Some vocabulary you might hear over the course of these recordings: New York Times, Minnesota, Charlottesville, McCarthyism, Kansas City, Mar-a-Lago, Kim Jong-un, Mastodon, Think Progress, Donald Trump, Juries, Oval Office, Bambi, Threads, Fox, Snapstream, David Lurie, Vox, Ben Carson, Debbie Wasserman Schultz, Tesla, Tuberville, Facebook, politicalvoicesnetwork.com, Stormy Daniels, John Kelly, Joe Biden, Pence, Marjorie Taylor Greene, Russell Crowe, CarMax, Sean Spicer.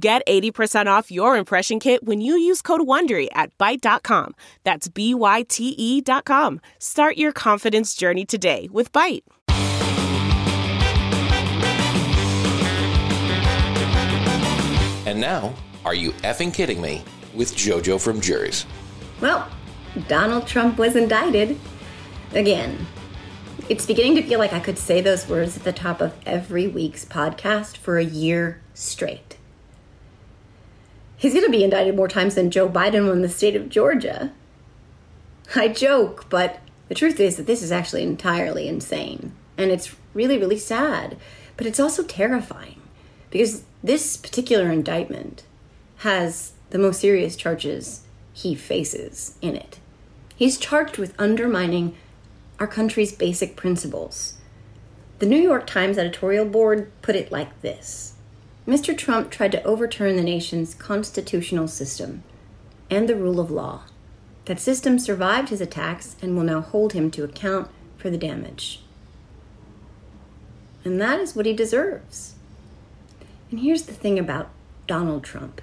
Get 80% off your impression kit when you use code WONDERY at Byte.com. That's Byte.com. Start your confidence journey today with Byte. And now, are you effing kidding me? With JoJo from Juries. Well, Donald Trump was indicted again. It's beginning to feel like I could say those words at the top of every week's podcast for a year straight. He's going to be indicted more times than Joe Biden won the state of Georgia. I joke, but the truth is that this is actually entirely insane. And it's really, really sad. But it's also terrifying because this particular indictment has the most serious charges he faces in it. He's charged with undermining our country's basic principles. The New York Times editorial board put it like this. Mr. Trump tried to overturn the nation's constitutional system and the rule of law. That system survived his attacks and will now hold him to account for the damage. And that is what he deserves. And here's the thing about Donald Trump.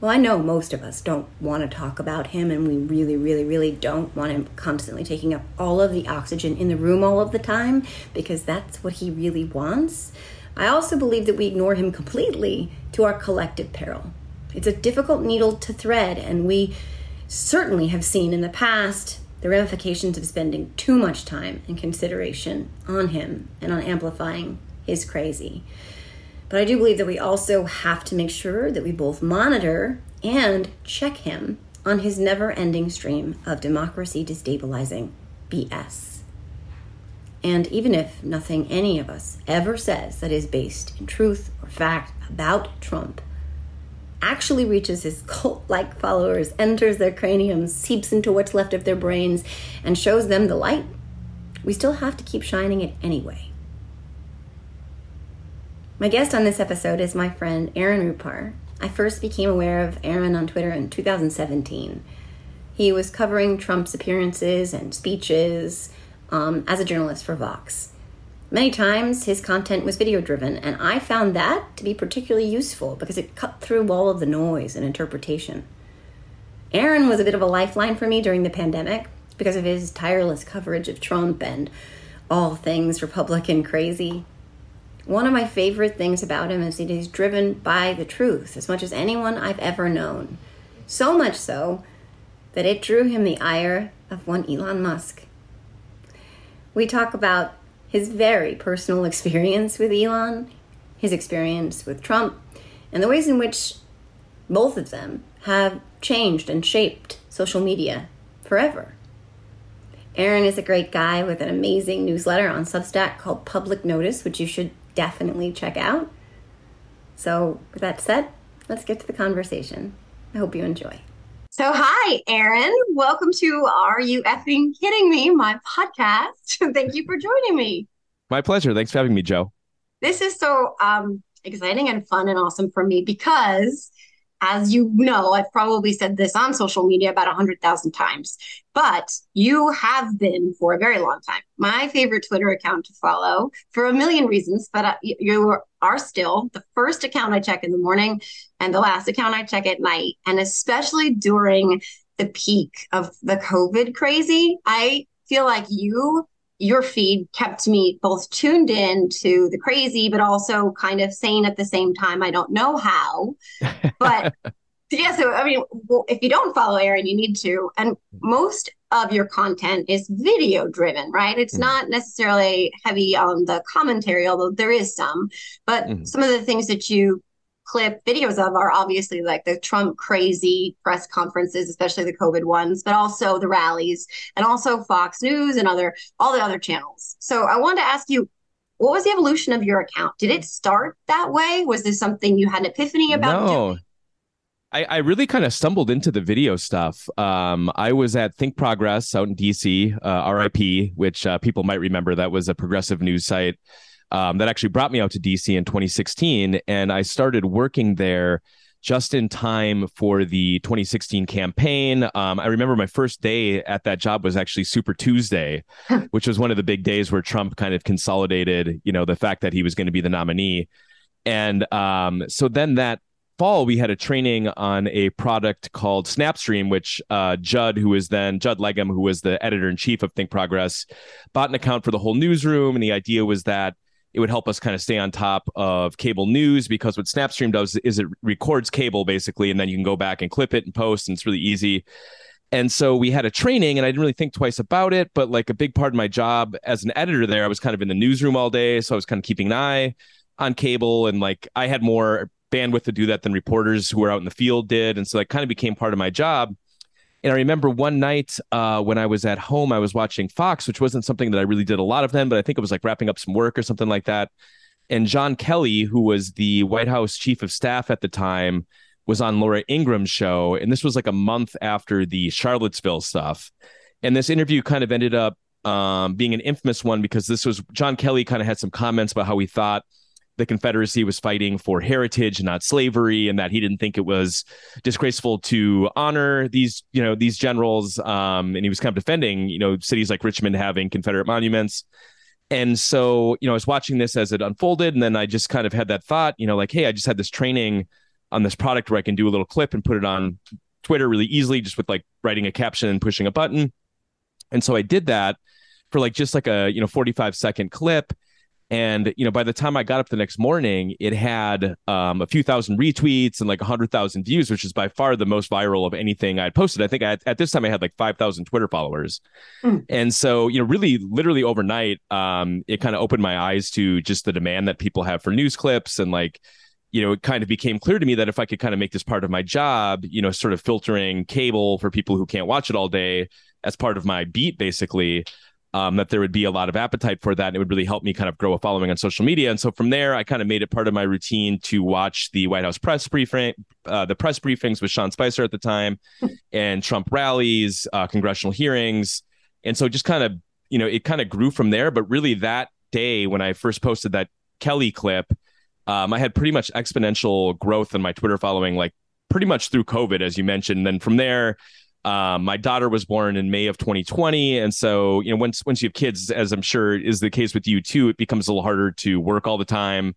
Well, I know most of us don't want to talk about him, and we really, really, really don't want him constantly taking up all of the oxygen in the room all of the time, because that's what he really wants. I also believe that we ignore him completely to our collective peril. It's a difficult needle to thread, and we certainly have seen in the past the ramifications of spending too much time and consideration on him and on amplifying his crazy. But I do believe that we also have to make sure that we both monitor and check him on his never-ending stream of democracy destabilizing BS. And even if nothing any of us ever says that is based in truth or fact about Trump actually reaches his cult-like followers, enters their craniums, seeps into what's left of their brains, and shows them the light, we still have to keep shining it anyway. My guest on this episode is my friend Aaron Rupar. I first became aware of Aaron on Twitter in 2017. He was covering Trump's appearances and speeches as a journalist for Vox. Many times his content was video driven, and I found that to be particularly useful because it cut through all of the noise and interpretation. Aaron was a bit of a lifeline for me during the pandemic because of his tireless coverage of Trump and all things Republican crazy. One of my favorite things about him is that he's driven by the truth as much as anyone I've ever known. So much so that it drew him the ire of one Elon Musk. We talk about his very personal experience with Elon, his experience with Trump, and the ways in which both of them have changed and shaped social media forever. Aaron is a great guy with an amazing newsletter on Substack called Public Notice, which you should definitely check out. So with that said, let's get to the conversation. I hope you enjoy. So hi, Aaron. Welcome to Are You Effing Kidding Me, my podcast. Thank you for joining me. My pleasure. Thanks for having me, Joe. This is so exciting and fun and awesome for me because, as you know, I've probably said this on social media about 100,000 times, but you have been for a very long time my favorite Twitter account to follow for a million reasons, but you are still the first account I check in the morning and the last account I check at night. And especially during the peak of the COVID crazy, I feel like your feed kept me both tuned in to the crazy, but also kind of sane at the same time. I don't know how, but yeah. So, I mean, if you don't follow Aaron, you need to. And most of your content is video driven, right? It's not necessarily heavy on the commentary, although there is some, but some of the things that you clip videos of are obviously like the Trump crazy press conferences, especially the COVID ones, but also the rallies and also Fox News and all the other channels. So I wanted to ask you, what was the evolution of your account? Did it start that way? Was this something you had an epiphany about? No, doing? I really kind of stumbled into the video stuff. I was at Think Progress out in DC, RIP, which people might remember. That was a progressive news site that actually brought me out to DC in 2016. And I started working there just in time for the 2016 campaign. I remember my first day at that job was actually Super Tuesday, which was one of the big days where Trump kind of consolidated, you know, the fact that he was going to be the nominee. And so then that fall, we had a training on a product called Snapstream, which Judd Legum, who was the editor in chief of Think Progress, bought an account for the whole newsroom. And the idea was that it would help us kind of stay on top of cable news, because what Snapstream does is it records cable basically, and then you can go back and clip it and post, and it's really easy. And so we had a training, and I didn't really think twice about it, but like a big part of my job as an editor there, I was kind of in the newsroom all day. So I was kind of keeping an eye on cable, and like I had more bandwidth to do that than reporters who were out in the field did. And so that kind of became part of my job. And I remember one night when I was at home, I was watching Fox, which wasn't something that I really did a lot of then, but I think it was like wrapping up some work or something like that. And John Kelly, who was the White House chief of staff at the time, was on Laura Ingram's show. And this was like a month after the Charlottesville stuff. And this interview kind of ended up being an infamous one, because this was John Kelly kind of had some comments about how he thought the Confederacy was fighting for heritage, not slavery, and that he didn't think it was disgraceful to honor these generals. And he was kind of defending, cities like Richmond having Confederate monuments. And so, I was watching this as it unfolded. And then I just kind of had that thought, like, hey, I just had this training on this product where I can do a little clip and put it on Twitter really easily, just with like writing a caption and pushing a button. And so I did that for like just like a 45-second clip. And, by the time I got up the next morning, it had a few thousand retweets and like 100,000 views, which is by far the most viral of anything I'd posted. I think at this time I had like 5,000 Twitter followers. And so, really literally overnight, it kind of opened my eyes to just the demand that people have for news clips. And like, it kind of became clear to me that if I could kind of make this part of my job, sort of filtering cable for people who can't watch it all day as part of my beat, basically, that there would be a lot of appetite for that. And it would really help me kind of grow a following on social media. And so from there, I kind of made it part of my routine to watch the White House press briefing, the press briefings with Sean Spicer at the time, and Trump rallies, congressional hearings. And so just kind of, it kind of grew from there. But really that day when I first posted that Kelly clip, I had pretty much exponential growth in my Twitter following, like pretty much through COVID, as you mentioned. And then from there, my daughter was born in May of 2020. And so, once you have kids, as I'm sure is the case with you too, it becomes a little harder to work all the time.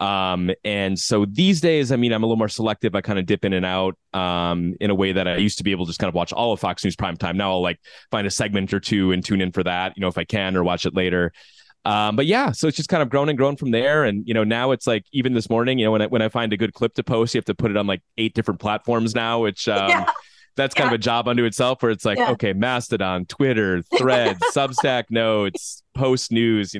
And so these days, I'm a little more selective. I kind of dip in and out in a way that I used to be able to just kind of watch all of Fox News primetime. Now I'll like find a segment or two and tune in for that, if I can, or watch it later. But yeah, so it's just kind of grown and grown from there. And, now it's like, even this morning, when I find a good clip to post, you have to put it on like 8 different platforms now, which, that's kind of a job unto itself, where it's like, okay, Mastodon, Twitter, Threads, Substack notes, Post News,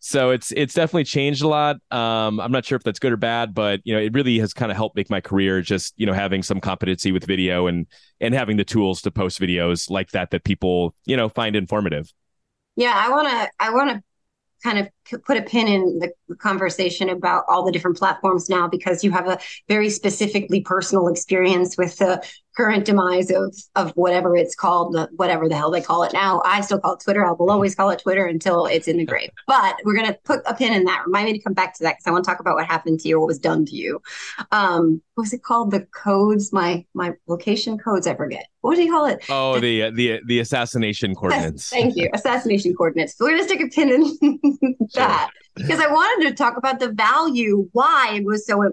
So it's definitely changed a lot. I'm not sure if that's good or bad, but, it really has kind of helped make my career just, having some competency with video and having the tools to post videos like that people, find informative. Yeah, I want to kind of put a pin in the conversation about all the different platforms now, because you have a very specifically personal experience with the current demise of whatever it's called, whatever the hell they call it now. I still call it Twitter. I will always call it Twitter until it's in the grave. But we're going to put a pin in that. Remind me to come back to that, because I want to talk about what happened to you, or what was done to you. What was it called? The codes, my location codes, I forget. What do you call it? Oh, the assassination coordinates. Yes, thank you. Assassination coordinates. So we're going to stick a pin in that, because I wanted to talk about the value, why it was so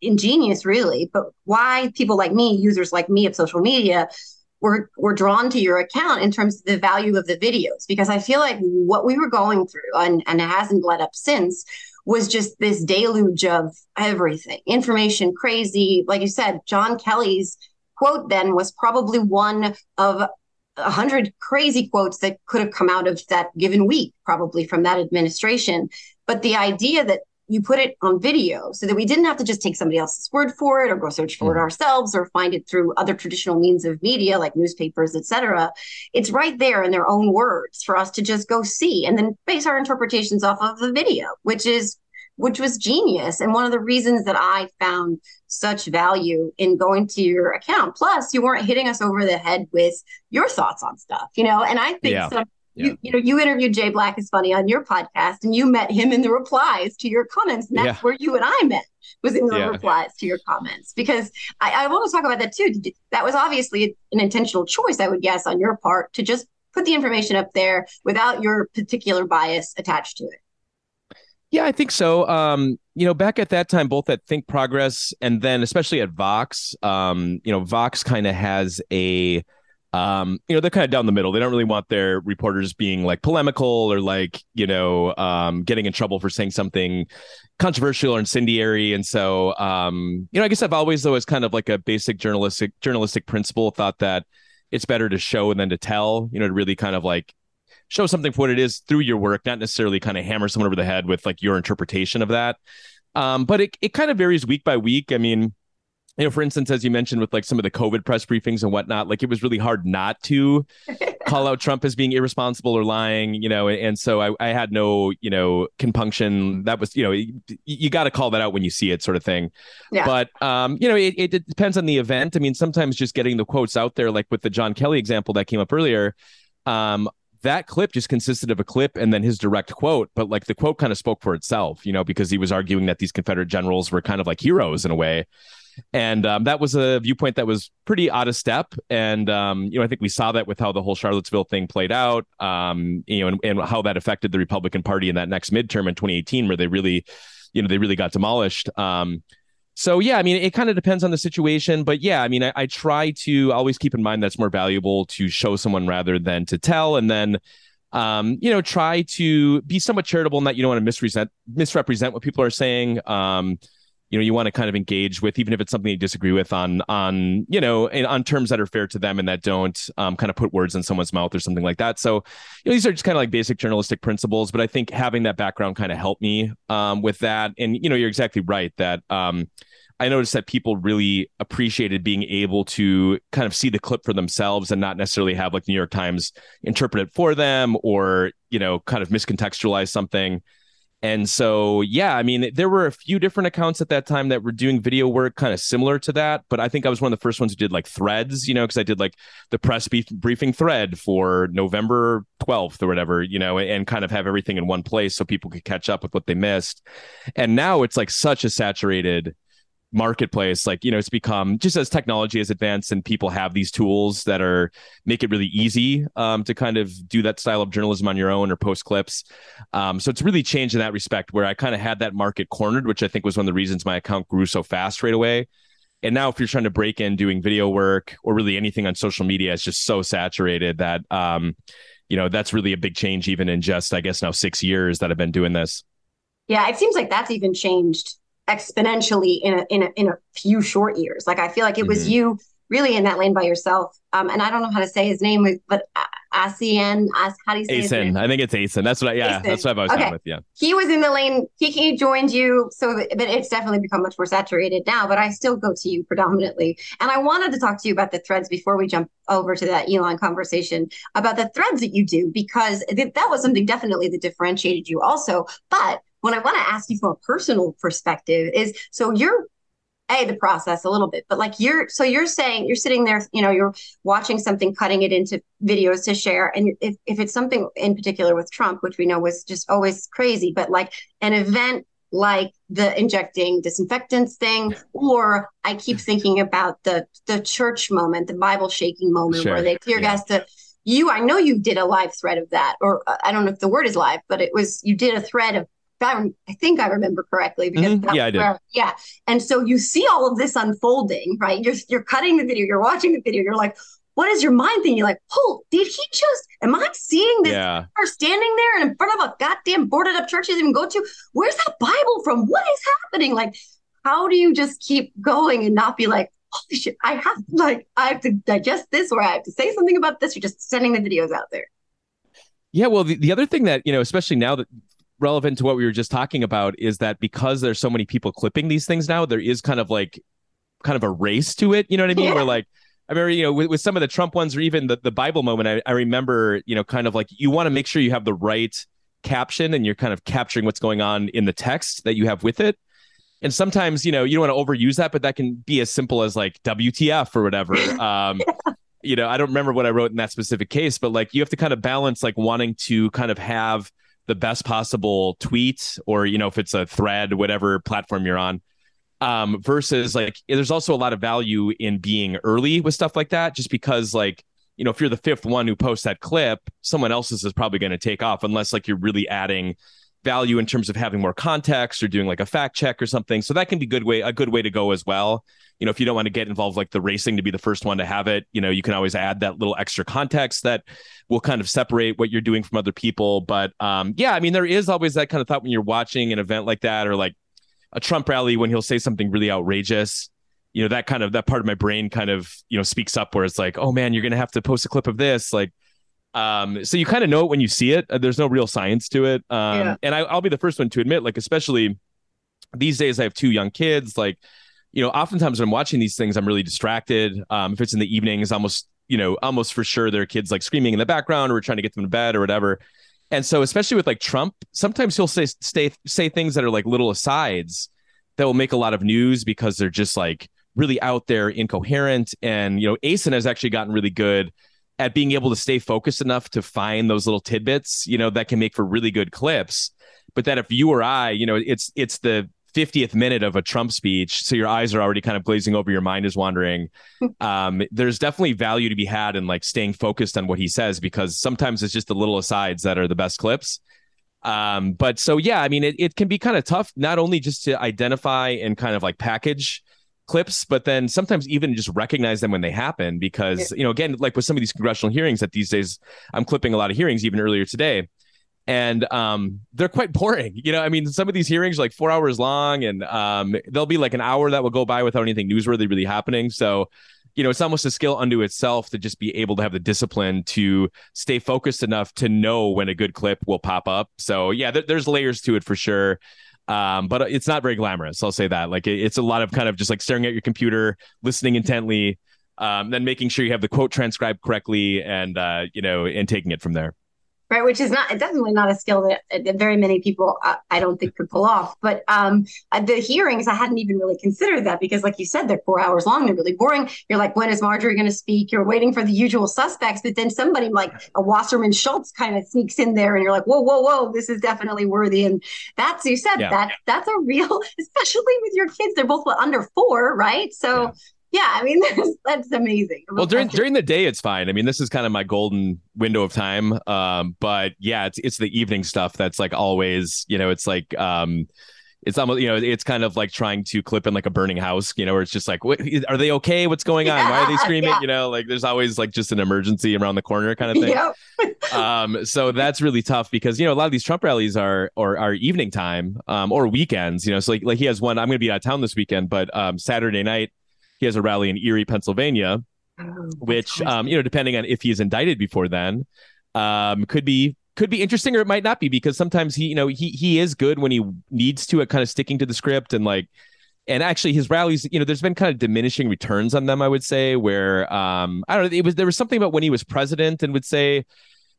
ingenious, really, but why people like me, users like me of social media, were drawn to your account in terms of the value of the videos. Because I feel like what we were going through, and it hasn't let up since, was just this deluge of everything. Information, crazy. Like you said, John Kelly's quote then was probably one of 100 crazy quotes that could have come out of that given week, probably from that administration. But the idea that you put it on video so that we didn't have to just take somebody else's word for it, or go search for it ourselves, or find it through other traditional means of media like newspapers, etc. It's right there in their own words for us to just go see, and then base our interpretations off of the video, which is which was genius. And one of the reasons that I found such value in going to your account. Plus, you weren't hitting us over the head with your thoughts on stuff, you know? And I think you interviewed Jay Black is Funny on your podcast, and you met him in the replies to your comments. And that's where you and I met, was in the replies to your comments. Because I want to talk about that, too. That was obviously an intentional choice, I would guess, on your part to just put the information up there without your particular bias attached to it. Yeah, I think so. Back at that time, both at Think Progress and then especially at Vox, Vox kind of has a... they're kind of down the middle. They don't really want their reporters being like polemical or like, getting in trouble for saying something controversial or incendiary. And so, I guess I've always, though, as kind of like a basic journalistic principle, thought that it's better to show than to tell, to really kind of like show something for what it is through your work, not necessarily kind of hammer someone over the head with like your interpretation of that. But it kind of varies week by week. I mean, for instance, as you mentioned with like some of the COVID press briefings and whatnot, like it was really hard not to call out Trump as being irresponsible or lying, and so I had no, compunction. That was, you got to call that out when you see it, sort of thing. Yeah. But, it depends on the event. I mean, sometimes just getting the quotes out there, like with the John Kelly example that came up earlier, that clip just consisted of a clip and then his direct quote. But like the quote kind of spoke for itself, because he was arguing that these Confederate generals were kind of like heroes in a way. And that was a viewpoint that was pretty out of step. And, I think we saw that with how the whole Charlottesville thing played out, and how that affected the Republican Party in that next midterm in 2018, where they really got demolished. It kind of depends on the situation. But, I try to always keep in mind that's more valuable to show someone rather than to tell. And then, try to be somewhat charitable in that you don't want to misrepresent what people are saying. You want to kind of engage with, even if it's something you disagree with on terms that are fair to them and that don't kind of put words in someone's mouth or something like that. So, these are just kind of like basic journalistic principles. But I think having that background kind of helped me with that. And, you're exactly right that I noticed that people really appreciated being able to kind of see the clip for themselves and not necessarily have like New York Times interpret it for them or, kind of miscontextualize something. And so, there were a few different accounts at that time that were doing video work kind of similar to that. But I think I was one of the first ones who did like threads, because I did like the press briefing thread for November 12th or whatever, and kind of have everything in one place so people could catch up with what they missed. And now it's like such a saturated marketplace, like, it's become, just as technology has advanced and people have these tools that are make it really easy to kind of do that style of journalism on your own or post clips. So it's really changed in that respect, where I kind of had that market cornered, which I think was one of the reasons my account grew so fast right away. And now if you're trying to break in doing video work or really anything on social media, it's just so saturated that, that's really a big change, even in just, I guess, now 6 years that I've been doing this. Yeah, it seems like that's even changed exponentially in a few short years. Like I feel like it was you really in that lane by yourself. And I don't know how to say his name, but Asien, how do you say his name? I think it's Asen. That's what I've always gone with. Yeah. He was in the lane. He joined you. So, but it's definitely become much more saturated now, but I still go to you predominantly. And I wanted to talk to you about the threads before we jump over to that Elon conversation, about the threads that you do, because that was something definitely that differentiated you also. But what I want to ask you from a personal perspective is, so you're the process a little bit, but like you're saying you're sitting there, you're watching something, cutting it into videos to share. And if it's something in particular with Trump, which we know was just always crazy, but like an event like the injecting disinfectants thing, or I keep thinking about the church moment, the Bible shaking moment, sure, where they tear gas the... You, I know you did a live thread of that, or I don't know if the word is live, but you did a thread of, I think I remember correctly, because I did. And so you see all of this unfolding, right? You're cutting the video, you're watching the video, you're like, what is your mind thinking? You're like, oh, did he just? Am I seeing this? Yeah. Or standing there and in front of a goddamn boarded up church you didn't go to? Where's that Bible from? What is happening? Like, how do you just keep going and not be like, holy shit, I have to digest this, or I have to say something about this? You're just sending the videos out there. Yeah, well, the other thing that especially now that, relevant to what we were just talking about, is that because there's so many people clipping these things now, there is kind of a race to it. You know what I mean? Yeah. Where like, I remember, with some of the Trump ones, or even the Bible moment, I remember, kind of like you want to make sure you have the right caption and you're kind of capturing what's going on in the text that you have with it. And sometimes, you know, you don't want to overuse that, but that can be as simple as like WTF or whatever. You know, I don't remember what I wrote in that specific case, but like you have to kind of balance like wanting to kind of have the best possible tweet or, you know, if it's a thread, whatever platform you're on, versus like there's also a lot of value in being early with stuff like that, just because like, you know, if you're the fifth one who posts that clip, someone else's is probably going to take off unless like you're really adding value in terms of having more context or doing like a fact check or something. So that can be a good way to go as well. You know, if you don't want to get involved, like the racing to be the first one to have it, you know, you can always add that little extra context that will kind of separate what you're doing from other people. But yeah, I mean, there is always that kind of thought when you're watching an event like that, or like a Trump rally when he'll say something really outrageous, you know, that kind of, that part of my brain kind of, you know, speaks up where it's like, oh man, you're going to have to post a clip of this. Like, so you kind of know it when you see it. There's no real science to it. Yeah. And I'll be the first one to admit, like, especially these days, I have two young kids. Like, you know, oftentimes when I'm watching these things, I'm really distracted. If it's in the evenings, almost for sure there are kids like screaming in the background or we're trying to get them to bed or whatever. And so especially with like Trump, sometimes he'll say things that are like little asides that will make a lot of news because they're just like really out there, incoherent. And, you know, ASIN has actually gotten really good at being able to stay focused enough to find those little tidbits, you know, that can make for really good clips. But that if you or I, you know, it's the 50th minute of a Trump speech, so your eyes are already kind of glazing over, your mind is wandering. There's definitely value to be had in like staying focused on what he says, because sometimes it's just the little asides that are the best clips. But so, yeah, I mean, it can be kind of tough, not only just to identify and kind of like package clips, but then sometimes even just recognize them when they happen, because, you know, again, like with some of these congressional hearings that these days I'm clipping a lot of hearings even earlier today, and they're quite boring. You know, I mean, some of these hearings are like 4 hours long, and there'll be like an hour that will go by without anything newsworthy really happening. So, you know, it's almost a skill unto itself to just be able to have the discipline to stay focused enough to know when a good clip will pop up. So, yeah, there's layers to it for sure. But it's not very glamorous, I'll say that. Like it's a lot of kind of just like staring at your computer, listening intently, then making sure you have the quote transcribed correctly, and you know, and taking it from there. Right, which is definitely not a skill that very many people I don't think could pull off. But the hearings, I hadn't even really considered that, because like you said, they're 4 hours long. They're really boring. You're like, when is Marjorie going to speak? You're waiting for the usual suspects. But then somebody like a Wasserman Schultz kind of sneaks in there and you're like, whoa, whoa, whoa, this is definitely worthy. And that's, you said, that's a real, especially with your kids. They're both under four, right? So yeah, I mean, that's amazing. Well, during the day, it's fine. I mean, this is kind of my golden window of time. But yeah, it's the evening stuff that's like always, you know, it's like it's almost, you know, it's kind of like trying to clip in like a burning house, you know, where it's just like, what, are they okay? What's going on? Why are they screaming? You know, like there's always like just an emergency around the corner kind of thing. Yep. So that's really tough, because, you know, a lot of these Trump rallies are evening time, or weekends, you know, so like he has one. I'm going to be out of town this weekend, but Saturday night, he has a rally in Erie, Pennsylvania, which, you know, depending on if he's indicted before then, could be interesting, or it might not be, because sometimes he, you know, he is good when he needs to at kind of sticking to the script, and like, and actually his rallies, you know, there's been kind of diminishing returns on them, I would say, where I don't know, there was something about when he was president and would say,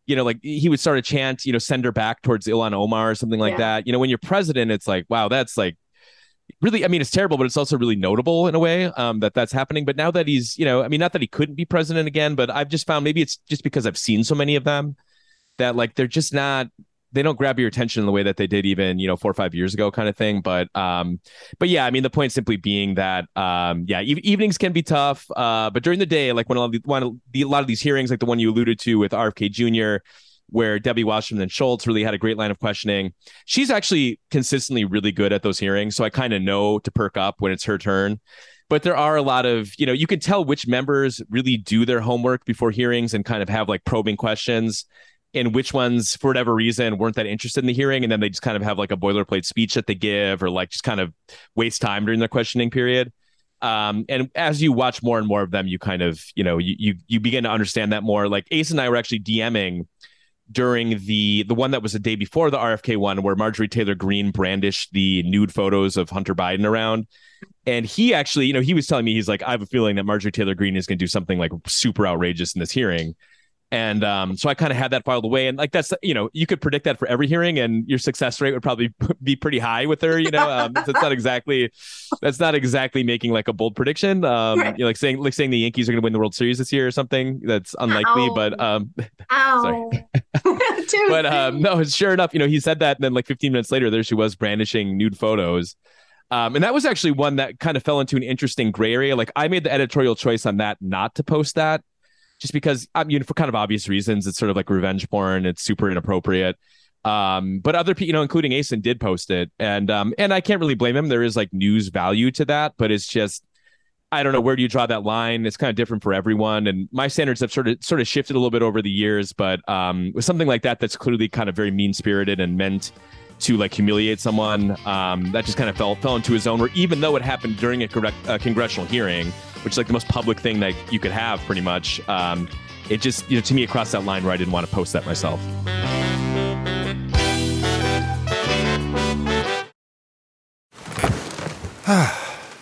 you know, like he would start a chant, you know, send her back towards Ilhan Omar or something like that. You know, when you're president, it's like, wow, that's like, really, I mean, it's terrible, but it's also really notable in a way that's happening. But now that he's, you know, I mean, not that he couldn't be president again, but I've just found, maybe it's just because I've seen so many of them, that like they're just not, they don't grab your attention in the way that they did even, you know, 4 or 5 years ago kind of thing. But yeah, I mean, the point simply being that, yeah, evenings can be tough. But during the day, like when a lot of these hearings, like the one you alluded to with RFK Jr., where Debbie Wasserman Schultz really had a great line of questioning. She's actually consistently really good at those hearings, so I kind of know to perk up when it's her turn. But there are a lot of, you know, you can tell which members really do their homework before hearings and kind of have like probing questions, and which ones, for whatever reason, weren't that interested in the hearing. And then they just kind of have like a boilerplate speech that they give, or like just kind of waste time during their questioning period. And as you watch more and more of them, you kind of, you know, you begin to understand that more. Like Ace and I were actually DMing during the one that was the day before the RFK one, where Marjorie Taylor Greene brandished the nude photos of Hunter Biden around. And he actually, you know, he was telling me, he's like, I have a feeling that Marjorie Taylor Greene is going to do something like super outrageous in this hearing. And so I kind of had that filed away. And like, that's, you know, you could predict that for every hearing, and your success rate would probably be pretty high with her, you know. That's not exactly making like a bold prediction. You know, like saying the Yankees are going to win the World Series this year or something. That's unlikely, but but no, sure enough, you know, he said that. And then like 15 minutes later, there she was brandishing nude photos. And that was actually one that kind of fell into an interesting gray area. Like, I made the editorial choice on that not to post that, just because, I mean, for kind of obvious reasons, it's sort of like revenge porn. It's super inappropriate. But other people, you know, including Asen, did post it. And I can't really blame him. There is like news value to that, but it's just, I don't know, where do you draw that line? It's kind of different for everyone. And my standards have sort of shifted a little bit over the years, but with something like that, that's clearly kind of very mean spirited and meant to like humiliate someone, that just kind of fell into his own, where even though it happened during a congressional hearing, which is like the most public thing that you could have pretty much, it just, you know, to me, it crossed that line where I didn't want to post that myself.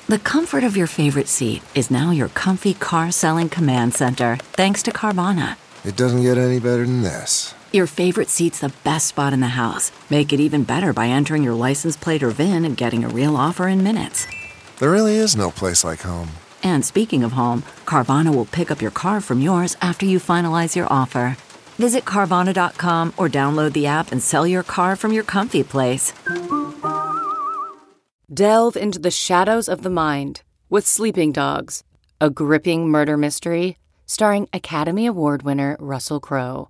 The comfort of your favorite seat is now your comfy car selling command center, thanks to Carvana. It doesn't get any better than this. Your favorite seat's the best spot in the house. Make it even better by entering your license plate or VIN and getting a real offer in minutes. There really is no place like home. And speaking of home, Carvana will pick up your car from yours after you finalize your offer. Visit Carvana.com or download the app and sell your car from your comfy place. Delve into the shadows of the mind with Sleeping Dogs, a gripping murder mystery starring Academy Award winner Russell Crowe.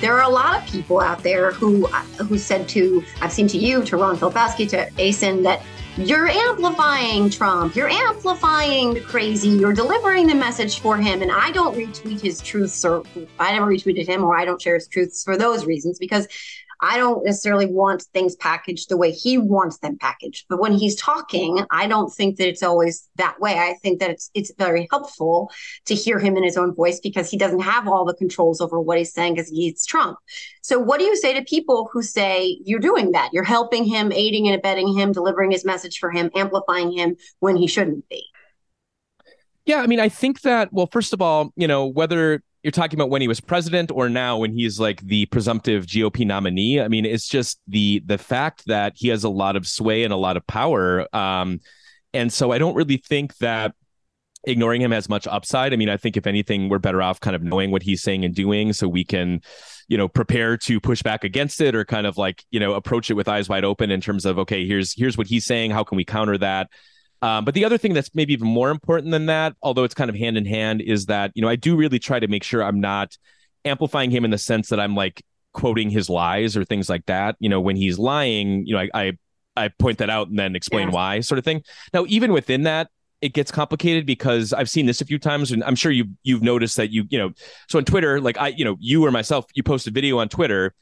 There are a lot of people out there who said to, I've seen to you, to Ron Filipowski, to Asen, that you're amplifying Trump, you're amplifying the crazy, you're delivering the message for him, and I don't retweet his truths, or I never retweeted him, or I don't share his truths for those reasons, because I don't necessarily want things packaged the way he wants them packaged. But when he's talking, I don't think that it's always that way. I think that it's very helpful to hear him in his own voice, because he doesn't have all the controls over what he's saying, because he's Trump. So what do you say to people who say you're doing that? You're helping him, aiding and abetting him, delivering his message for him, amplifying him when he shouldn't be? Yeah, I mean, I think that, well, first of all, you know, whether you're talking about when he was president or now when he's like the presumptive GOP nominee, I mean, it's just the fact that he has a lot of sway and a lot of power. And so I don't really think that ignoring him has much upside. I mean, I think if anything, we're better off kind of knowing what he's saying and doing, so we can, you know, prepare to push back against it, or kind of like, you know, approach it with eyes wide open in terms of, OK, here's what he's saying. How can we counter that? But the other thing that's maybe even more important than that, although it's kind of hand in hand, is that, you know, I do really try to make sure I'm not amplifying him in the sense that I'm like quoting his lies or things like that. You know, when he's lying, you know, I point that out and then explain why, sort of thing. Now, even within that, it gets complicated, because I've seen this a few times, and I'm sure you've noticed that you know. So on Twitter, like you or myself, you post a video on Twitter.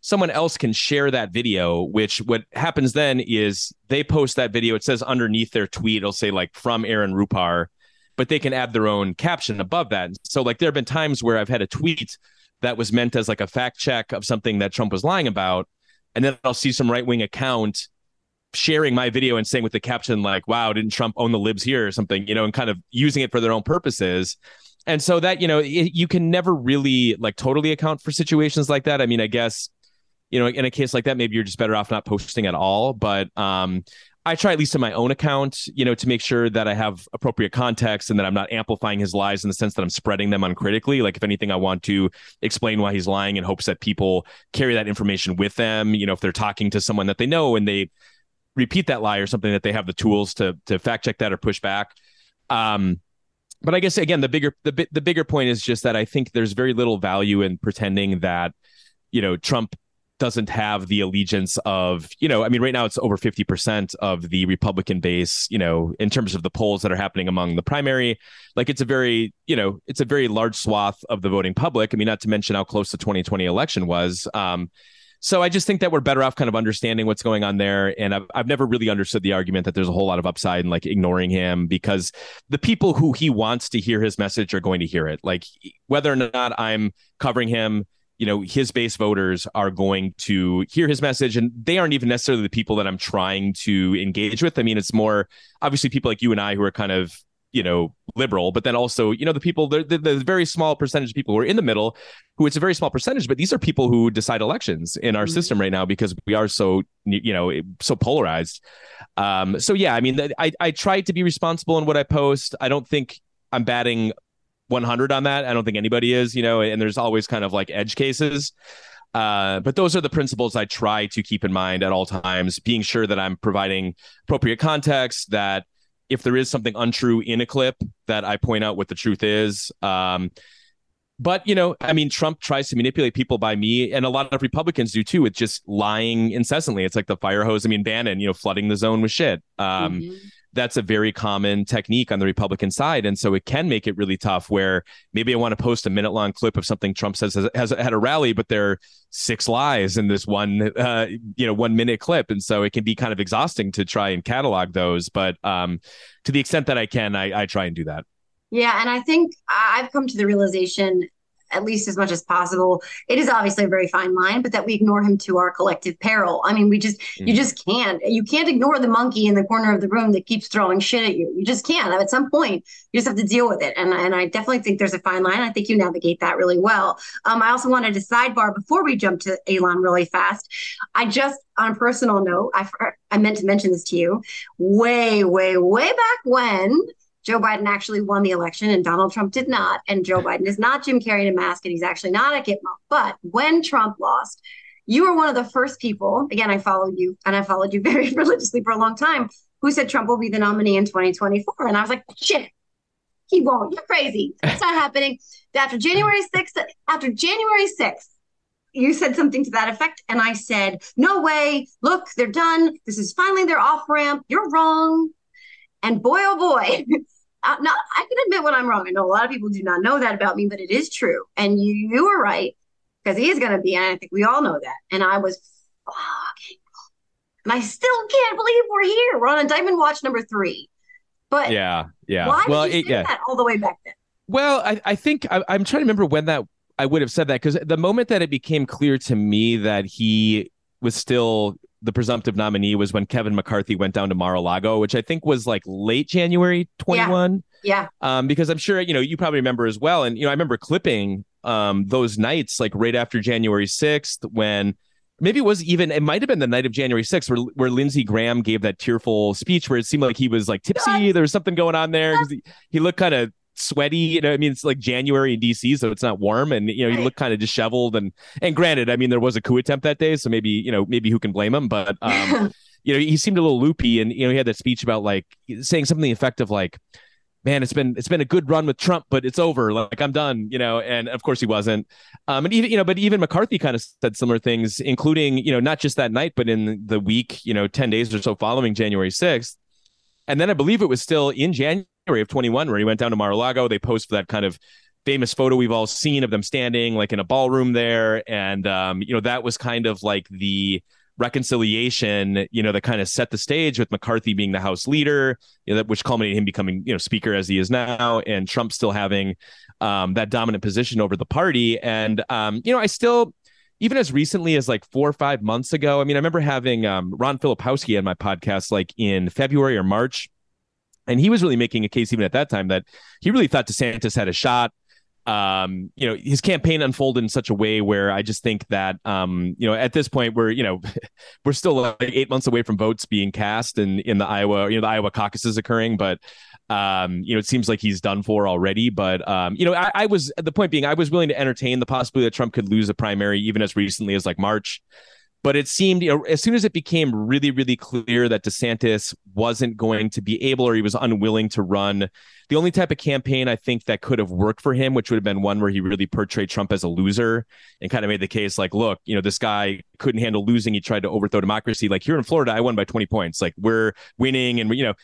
Someone else can share that video, which what happens then is they post that video. It says underneath their tweet, it'll say like from Aaron Rupar, but they can add their own caption above that. So like there have been times where I've had a tweet that was meant as like a fact check of something that Trump was lying about. And then I'll see some right wing account sharing my video and saying with the caption like, wow, didn't Trump own the libs here or something, you know, and kind of using it for their own purposes. And so that, you know, you can never really like totally account for situations like that. I mean, I guess, you know, in a case like that, maybe you're just better off not posting at all. But I try, at least in my own account, you know, to make sure that I have appropriate context and that I'm not amplifying his lies in the sense that I'm spreading them uncritically. Like, if anything, I want to explain why he's lying in hopes that people carry that information with them. You know, if they're talking to someone that they know and they repeat that lie or something, that they have the tools to fact check that or push back. But I guess, again, the bigger point is just that I think there's very little value in pretending that, you know, Trump doesn't have the allegiance of, you know, I mean, right now it's over 50% of the Republican base, you know, in terms of the polls that are happening among the primary. Like, it's a very, you know, it's a very large swath of the voting public. I mean, not to mention how close the 2020 election was. So I just think that we're better off kind of understanding what's going on there. And I've never really understood the argument that there's a whole lot of upside in like ignoring him, because the people who he wants to hear his message are going to hear it. Like, whether or not I'm covering him, you know, his base voters are going to hear his message, and they aren't even necessarily the people that I'm trying to engage with. I mean, it's more obviously people like you and I who are kind of, you know, liberal, but then also, you know, the people, the very small percentage of people who are in the middle, who it's a very small percentage, but these are people who decide elections in our system right now, because we are so, you know, so polarized. So, yeah, I mean, I try to be responsible in what I post. I don't think I'm batting 100 on that. I don't think anybody is, you know, and there's always kind of like edge cases. But those are the principles I try to keep in mind at all times, being sure that I'm providing appropriate context, that if there is something untrue in a clip, that I point out what the truth is. But, you know, I mean, Trump tries to manipulate people by me, and a lot of Republicans do too, with just lying incessantly. It's like the fire hose. I mean, Bannon, you know, flooding the zone with shit. That's a very common technique on the Republican side. And so it can make it really tough, where maybe I want to post a minute long clip of something Trump says has had a rally, but there are six lies in this one, 1 minute clip. And so it can be kind of exhausting to try and catalog those. But to the extent that I can, I try and do that. Yeah. And I think I've come to the realization, at least as much as possible, it is obviously a very fine line, but that we ignore him to our collective peril. I mean, we just, you can't ignore the monkey in the corner of the room that keeps throwing shit at you. You just can't. At some point, you just have to deal with it. And I definitely think there's a fine line. I think you navigate that really well. I also wanted to sidebar before we jump to Elon really fast. I just, on a personal note, I meant to mention this to you way back when Joe Biden actually won the election and Donald Trump did not. And Joe Biden is not Jim Carrey in a mask, and he's actually not a Gitmo. But when Trump lost, you were one of the first people, again, I followed you, and I followed you very religiously for a long time, who said Trump will be the nominee in 2024. And I was like, shit, he won't. You're crazy. It's not happening. After January 6th, you said something to that effect. And I said, no way. Look, they're done. This is finally their off-ramp. You're wrong. And boy, oh boy. I can admit when I'm wrong. I know a lot of people do not know that about me, but it is true. And you were right, because he is going to be, and I think we all know that. And I was fucking, and I still can't believe we're here. We're on Indictment Watch number 3. But yeah. Why did you say that all the way back then? Well, I think I'm trying to remember when that I would have said that, because the moment that it became clear to me that he was still the presumptive nominee was when Kevin McCarthy went down to Mar-a-Lago, which I think was like late January 21. Yeah. Because I'm sure, you know, you probably remember as well. And, you know, I remember clipping those nights, like right after January 6th, when maybe it might have been the night of January 6th where Lindsey Graham gave that tearful speech where it seemed like he was like tipsy. There was something going on there. He looked kind of sweaty, you know. I mean, it's like January in DC, so it's not warm, and you know, you look kind of disheveled. And granted, I mean, there was a coup attempt that day, so maybe who can blame him? But you know, he seemed a little loopy, and you know, he had that speech about like saying something to the effect of like, "Man, it's been a good run with Trump, but it's over. Like, I'm done," you know. And of course, he wasn't. And even, you know, but even McCarthy kind of said similar things, including, you know, not just that night, but in the week, you know, 10 days or so following January 6th. And then I believe it was still in January of 21 where he went down to Mar-a-Lago. They posted that kind of famous photo we've all seen of them standing like in a ballroom there. And, you know, that was kind of like the reconciliation, you know, that kind of set the stage with McCarthy being the House leader, you know, which culminated in him becoming, you know, Speaker as he is now, and Trump still having that dominant position over the party. And, you know, I still, even as recently as like 4 or 5 months ago, I mean, I remember having Ron Filipowski on my podcast like in February or March, and he was really making a case even at that time that he really thought DeSantis had a shot. You know, his campaign unfolded in such a way where I just think that, you know, at this point we're still like 8 months away from votes being cast in the Iowa, you know, the Iowa caucuses occurring. But, you know, it seems like he's done for already. But, you know, the point being, I was willing to entertain the possibility that Trump could lose a primary even as recently as like March. But it seemed, as soon as it became really, really clear that DeSantis wasn't going to be able, or he was unwilling to run, the only type of campaign I think that could have worked for him, which would have been one where he really portrayed Trump as a loser and kind of made the case like, look, you know, this guy couldn't handle losing. He tried to overthrow democracy. Like, here in Florida, I won by 20 points. Like, we're winning. And, you know,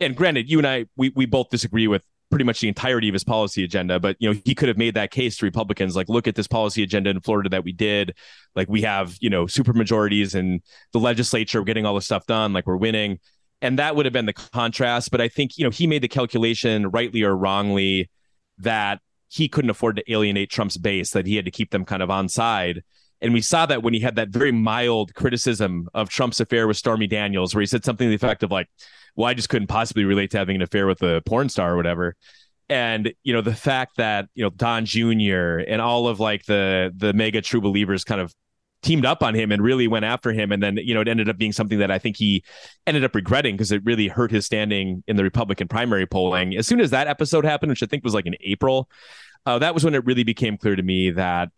and granted, you and I, we both disagree with pretty much the entirety of his policy agenda. But, you know, he could have made that case to Republicans, like, look at this policy agenda in Florida that we did. Like, we have, you know, super majorities in the legislature, we're getting all this stuff done, like, we're winning. And that would have been the contrast. But I think, you know, he made the calculation, rightly or wrongly, that he couldn't afford to alienate Trump's base, that he had to keep them kind of on side. And we saw that when he had that very mild criticism of Trump's affair with Stormy Daniels, where he said something to the effect of like, well, I just couldn't possibly relate to having an affair with a porn star or whatever. And, you know, the fact that, you know, Don Jr. and all of like the mega true believers kind of teamed up on him and really went after him. And then, you know, it ended up being something that I think he ended up regretting because it really hurt his standing in the Republican primary polling. As soon as that episode happened, which I think was like in April, that was when it really became clear to me that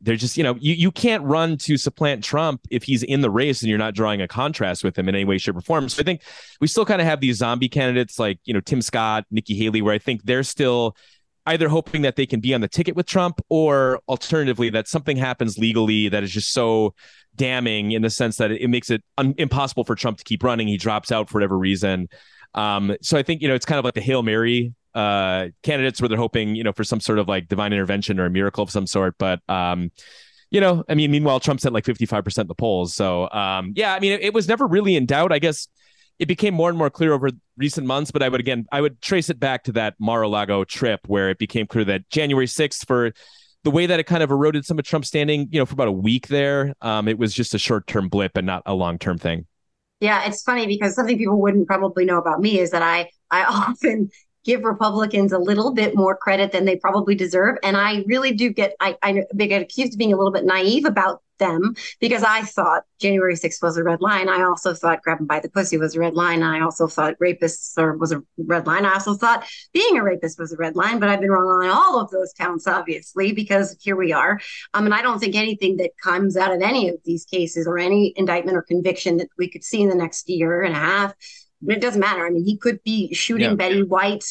they're just, you know, you can't run to supplant Trump if he's in the race and you're not drawing a contrast with him in any way, shape or form. So I think we still kind of have these zombie candidates like, you know, Tim Scott, Nikki Haley, where I think they're still either hoping that they can be on the ticket with Trump or alternatively that something happens legally that is just so damning in the sense that it makes it impossible for Trump to keep running. He drops out for whatever reason. So I think, you know, it's kind of like the Hail Mary candidates where they're hoping, you know, for some sort of like divine intervention or a miracle of some sort. But, you know, I mean, meanwhile, Trump's at like 55% of the polls. So, yeah, I mean, it was never really in doubt. I guess it became more and more clear over recent months. But I would trace it back to that Mar-a-Lago trip where it became clear that January 6th, for the way that it kind of eroded some of Trump's standing, you know, for about a week there, it was just a short term blip and not a long term thing. Yeah, it's funny because something people wouldn't probably know about me is that I often give Republicans a little bit more credit than they probably deserve. And I really do get accused of being a little bit naive about them because I thought January 6th was a red line. I also thought grabbing by the pussy was a red line. I also thought rapists was a red line. I also thought being a rapist was a red line, but I've been wrong on all of those counts, obviously, because here we are. And I don't think anything that comes out of any of these cases or any indictment or conviction that we could see in the next year and a half, it doesn't matter. I mean, he could be shooting Betty White,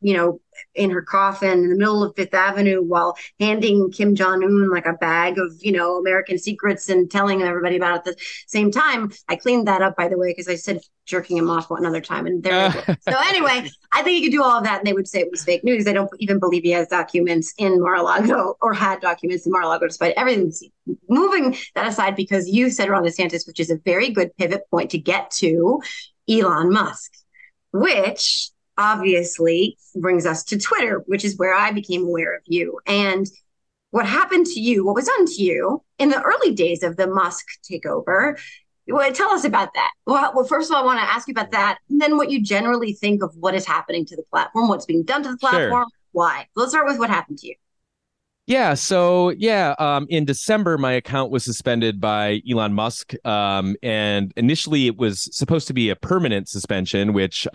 you know, in her coffin in the middle of Fifth Avenue while handing Kim Jong-un like a bag of, you know, American secrets and telling everybody about it at the same time. I cleaned that up, by the way, because I said jerking him off another time. And there So anyway, I think he could do all of that. And they would say it was fake news. They don't even believe he has documents in Mar-a-Lago or had documents in Mar-a-Lago, despite everything. Moving that aside, because you said Ron DeSantis, which is a very good pivot point to get to Elon Musk, which obviously brings us to Twitter, which is where I became aware of you. And what happened to you, what was done to you in the early days of the Musk takeover, well, tell us about that. Well, first of all, I want to ask you about that, and then what you generally think of what is happening to the platform, what's being done to the platform, Why. Let's start with what happened to you. Yeah. So, in December, my account was suspended by Elon Musk. And initially it was supposed to be a permanent suspension, which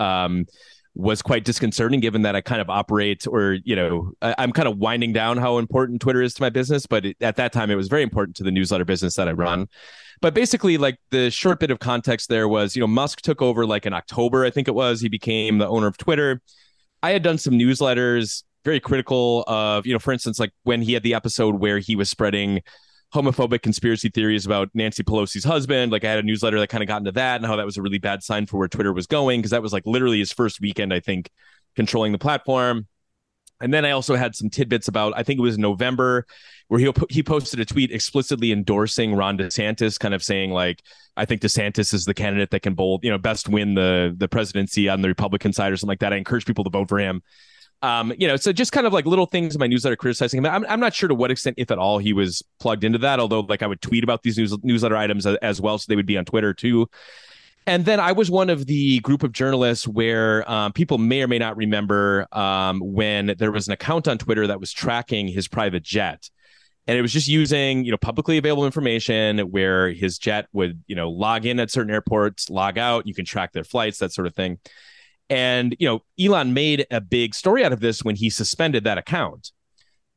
was quite disconcerting, given that I kind of operate or, you know, I'm kind of winding down how important Twitter is to my business. But at that time, it was very important to the newsletter business that I run. But basically, like the short bit of context there was, you know, Musk took over like in October, I think it was. He became the owner of Twitter. I had done some newsletters very critical of, you know, for instance, like when he had the episode where he was spreading homophobic conspiracy theories about Nancy Pelosi's husband, like I had a newsletter that kind of got into that and how that was a really bad sign for where Twitter was going, because that was like literally his first weekend, I think, controlling the platform. And then I also had some tidbits about, I think it was November, where he posted a tweet explicitly endorsing Ron DeSantis, kind of saying like, I think DeSantis is the candidate that can best win the presidency on the Republican side or something like that. I encourage people to vote for him. You know, so just kind of like little things in my newsletter criticizing him. I'm not sure to what extent, if at all, he was plugged into that, although like I would tweet about these newsletter items as well. So they would be on Twitter, too. And then I was one of the group of journalists where people may or may not remember when there was an account on Twitter that was tracking his private jet. And it was just using, you know, publicly available information where his jet would, you know, log in at certain airports, log out. You can track their flights, that sort of thing. And, you know, Elon made a big story out of this when he suspended that account.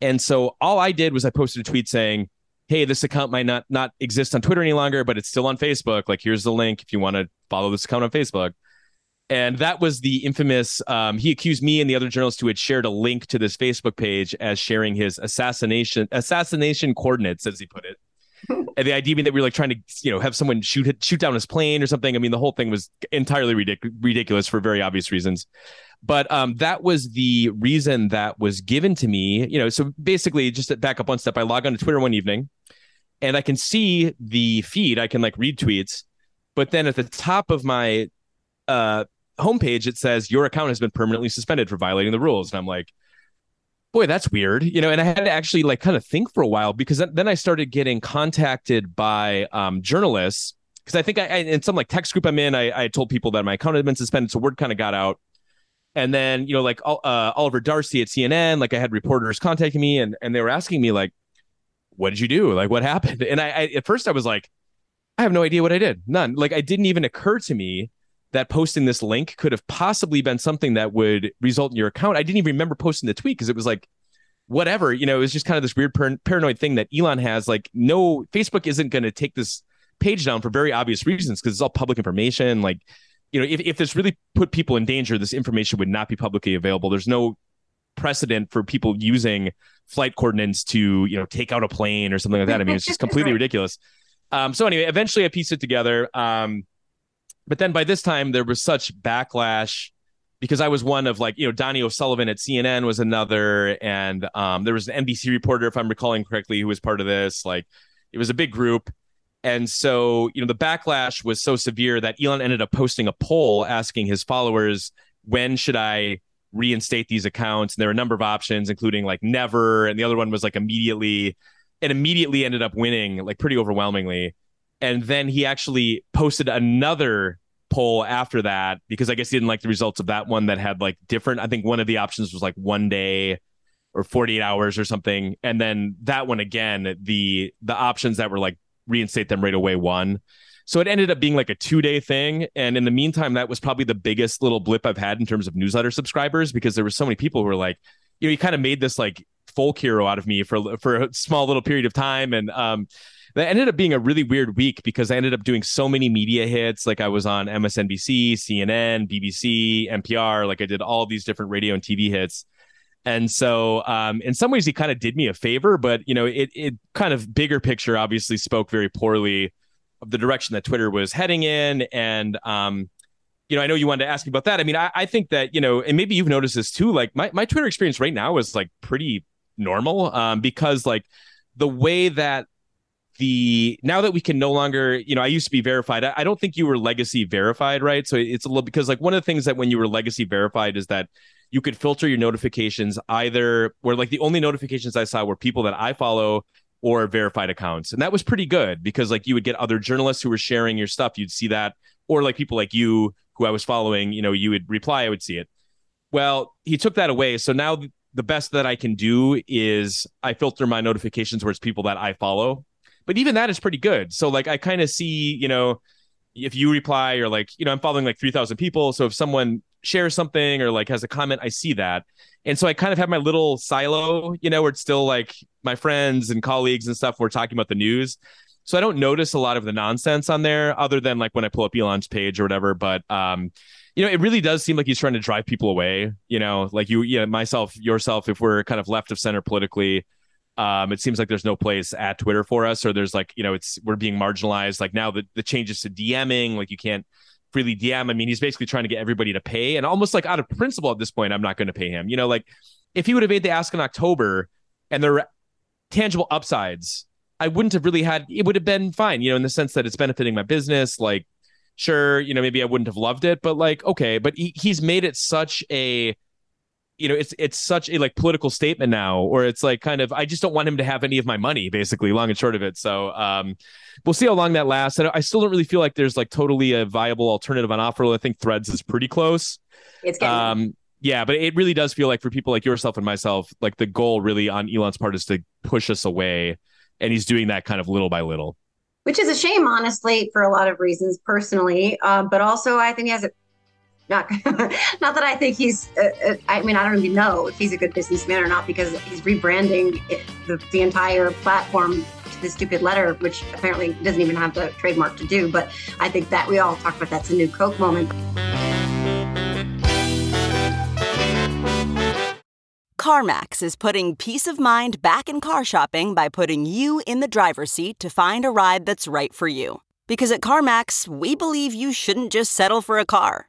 And so all I did was I posted a tweet saying, hey, this account might not exist on Twitter any longer, but it's still on Facebook. Like, here's the link if you want to follow this account on Facebook. And that was the infamous, he accused me and the other journalists who had shared a link to this Facebook page as sharing his assassination coordinates, as he put it. And the idea being that we were like trying to, you know, have someone shoot down his plane or something. I mean, the whole thing was entirely ridiculous for very obvious reasons. But that was the reason that was given to me. You know, so basically, just to back up one step, I log on to Twitter one evening and I can see the feed. I can like read tweets. But then at the top of my homepage, it says your account has been permanently suspended for violating the rules. And I'm like, boy, that's weird, you know. And I had to actually like kind of think for a while, because then I started getting contacted by journalists, because I think I in some like text group I'm in, I told people that my account had been suspended, so word kind of got out. And then, you know, like Oliver Darcy at CNN, like I had reporters contacting me and they were asking me like, what did you do? Like, what happened? And I at first I was like, I have no idea what I did. None. Like, it didn't even occur to me that posting this link could have possibly been something that would result in your account. I didn't even remember posting the tweet because it was like, whatever, you know. It was just kind of this weird paranoid thing that Elon has. Like, no, Facebook isn't going to take this page down for very obvious reasons, because it's all public information. Like, you know, if this really put people in danger, this information would not be publicly available. There's no precedent for people using flight coordinates to, you know, take out a plane or something like that. I mean, it's just completely ridiculous. So anyway, eventually I pieced it together. But then by this time, there was such backlash, because I was one of, like, you know, Donnie O'Sullivan at CNN was another. And there was an NBC reporter, if I'm recalling correctly, who was part of this. Like, it was a big group. And so, you know, the backlash was so severe that Elon ended up posting a poll asking his followers, when should I reinstate these accounts? And there were a number of options, including like never. And the other one was like immediately, and immediately ended up winning like pretty overwhelmingly. And then he actually posted another poll after that, because I guess he didn't like the results of that one that had like different. I think one of the options was like 1 day or 48 hours or something. And then that one, again, the options that were like reinstate them right away won. So it ended up being like a 2-day thing. And in the meantime, that was probably the biggest little blip I've had in terms of newsletter subscribers, because there were so many people who were like, you know, he kind of made this like folk hero out of me for a small little period of time. And that ended up being a really weird week, because I ended up doing so many media hits. Like, I was on MSNBC, CNN, BBC, NPR. Like, I did all these different radio and TV hits. And so in some ways, he kind of did me a favor. But, you know, it kind of bigger picture obviously spoke very poorly of the direction that Twitter was heading in. And, you know, I know you wanted to ask me about that. I mean, I think that, you know, and maybe you've noticed this too. Like, my Twitter experience right now is like pretty normal, because like the way that now that we can no longer, you know, I used to be verified. I don't think you were legacy verified, right? So it's a little, because like one of the things that when you were legacy verified is that you could filter your notifications, either where like the only notifications I saw were people that I follow or verified accounts. And that was pretty good, because like you would get other journalists who were sharing your stuff. You'd see that, or like people like you who I was following, you know, you would reply, I would see it. Well, he took that away. So now the best that I can do is I filter my notifications where it's people that I follow. But even that is pretty good. So like, I kind of see, you know, if you reply, or like, you know, I'm following like 3,000 people. So if someone shares something or like has a comment, I see that. And so I kind of have my little silo, you know, where it's still like my friends and colleagues and stuff. We're talking about the news. So I don't notice a lot of the nonsense on there, other than like when I pull up Elon's page or whatever. But, you know, it really does seem like he's trying to drive people away, you know, like you know, myself, yourself, if we're kind of left of center politically. It seems like there's no place at Twitter for us, or there's like, you know, we're being marginalized. Like now the changes to DMing, like you can't freely DM. I mean, he's basically trying to get everybody to pay, and almost like out of principle at this point, I'm not going to pay him. You know, like if he would have made the ask in October and there were tangible upsides, I wouldn't have really had, it would have been fine, you know, in the sense that it's benefiting my business. Like, sure, you know, maybe I wouldn't have loved it, but like, okay, but he's made it such a, you know, it's such a like political statement now, or it's like kind of, I just don't want him to have any of my money, basically, long and short of it. So we'll see how long that lasts. I still don't really feel like there's like totally a viable alternative on offer. I think Threads is pretty close. It's getting yeah, but it really does feel like for people like yourself and myself, like the goal really on Elon's part is to push us away. And he's doing that kind of little by little. Which is a shame, honestly, for a lot of reasons personally. But also, I think he has a Not that I think he's, I mean, I don't even know if he's a good businessman or not, because he's rebranding the entire platform attach the stupid letter, which apparently doesn't even have the trademark to do. But I think that we all talk about that's a new Coke moment. CarMax is putting peace of mind back in car shopping by putting you in the driver's seat to find a ride that's right for you. Because at CarMax, we believe you shouldn't just settle for a car.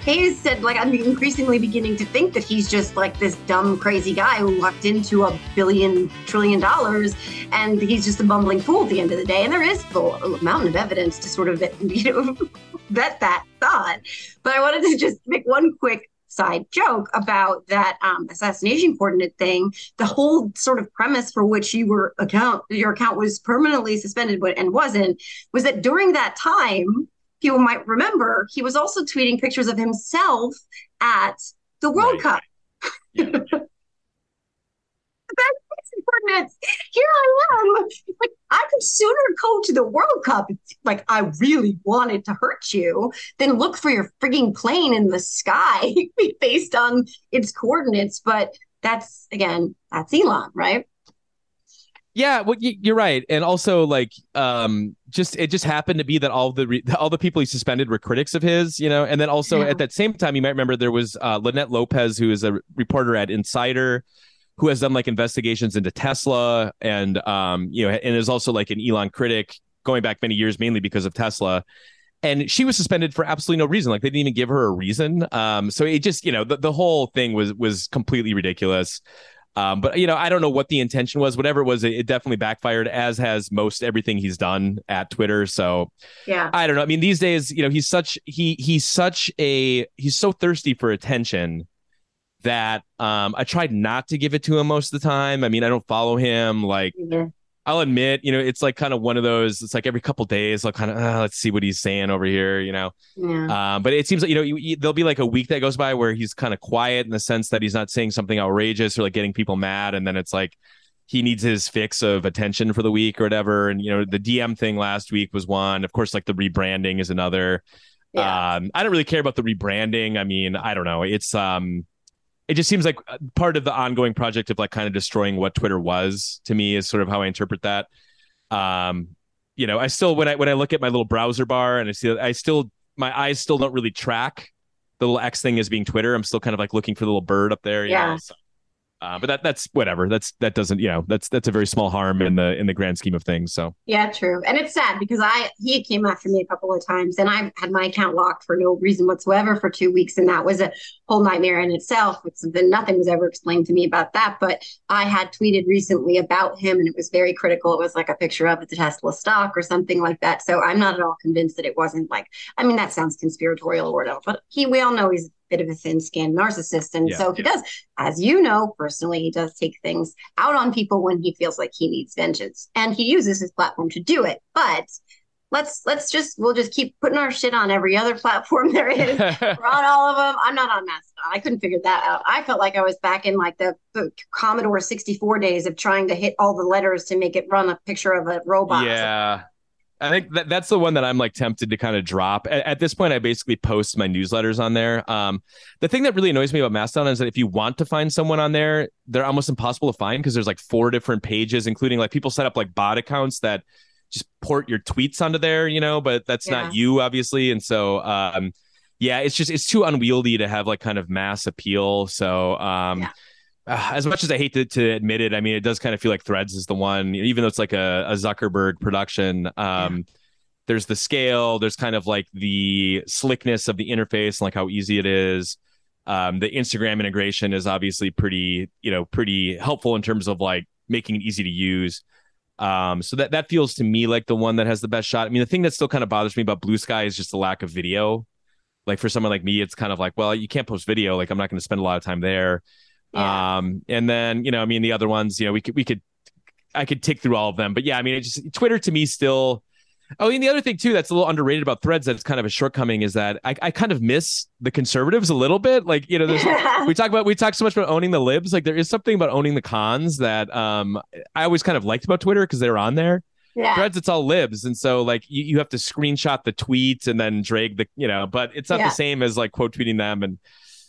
Hayes said, I'm increasingly beginning to think that he's just this dumb, crazy guy who lucked into $1 billion, trillion dollars, and he's just a bumbling fool at the end of the day. And there is a mountain of evidence to sort of, vet that thought. But I wanted to just make one quick side joke about that assassination coordinate thing. The whole sort of premise for which your account was permanently suspended and wasn't, was that during that time, people might remember, he was also tweeting pictures of himself at the World Cup. Yeah. Coordinates. Here I am. I could sooner go to the World Cup. I really wanted to hurt you than look for your frigging plane in the sky based on its coordinates. But that's Elon, right? Yeah, well, you're right, and also it just happened to be that all the people he suspended were critics of his, and then also at that same time, you might remember there was Lynette Lopez, who is a reporter at Insider, who has done investigations into Tesla, and and is also an Elon critic going back many years, mainly because of Tesla, and she was suspended for absolutely no reason. They didn't even give her a reason. So it just the whole thing was completely ridiculous. But, I don't know what the intention was. Whatever it was, it definitely backfired, as has most everything he's done at Twitter. So, yeah, I don't know. I mean, these days, he's so thirsty for attention that I tried not to give it to him most of the time. I mean, I don't follow him. I'll admit, it's kind of one of those. It's every couple of days, let's see what he's saying over here, Yeah. But it seems like, there'll be a week that goes by where he's kind of quiet in the sense that he's not saying something outrageous or getting people mad. And then it's he needs his fix of attention for the week or whatever. And, the DM thing last week was one. Of course, the rebranding is another. Yeah. I don't really care about the rebranding. I mean, I don't know. It's it just seems like part of the ongoing project of kind of destroying what Twitter was, to me, is sort of how I interpret that. I still, when I look at my little browser bar and I see that, my eyes still don't really track the little X thing as being Twitter. I'm still kind of looking for the little bird up there. You know? So, but that's whatever. That doesn't, that's a very small harm in the grand scheme of things. So yeah, true. And it's sad because he came after me a couple of times and I had my account locked for no reason whatsoever for 2 weeks. And that was a whole nightmare in itself. Nothing was ever explained to me about that. But I had tweeted recently about him and it was very critical. It was a picture of the Tesla stock or something like that. So I'm not at all convinced that it wasn't that sounds conspiratorial or whatever, but we all know he's bit of a thin-skinned narcissist, and so he does, as personally, he does take things out on people when he feels like he needs vengeance, and he uses his platform to do it. But we'll just keep putting our shit on every other platform there is. We're on all of them. I'm not on Mastodon. I couldn't figure that out. I felt like I was back in the Commodore 64 days of trying to hit all the letters to make it run a picture of a robot. Yeah. I think that's the one that I'm tempted to kind of drop. At this point, I basically post my newsletters on there. The thing that really annoys me about Mastodon is that if you want to find someone on there, they're almost impossible to find because there's 4 different pages, including people set up bot accounts that just port your tweets onto there, but that's not you, obviously. And so, it's too unwieldy to have kind of mass appeal. So, as much as I hate to admit it, I mean, it does kind of feel like Threads is the one, even though it's a Zuckerberg production. there's the scale, there's kind of like the slickness of the interface and like how easy it is. The Instagram integration is obviously pretty helpful in terms of like making it easy to use. So that feels to me like the one that has the best shot. I mean, the thing that still kind of bothers me about Blue Sky is just the lack of video. Like for someone like me, it's kind of like, well, you can't post video. Like I'm not going to spend a lot of time there. Yeah. And then, I mean, the other ones, I could tick through all of them, but yeah, I mean, it just Twitter to me still. Oh, and the other thing too, that's a little underrated about Threads. That's kind of a shortcoming is that I kind of miss the conservatives a little bit. Like, we talk so much about owning the libs. Like there is something about owning the cons that I always kind of liked about Twitter because they were on there. Yeah. Threads, it's all libs. And so like you have to screenshot the tweets and then drag but it's not the same as like quote tweeting them. And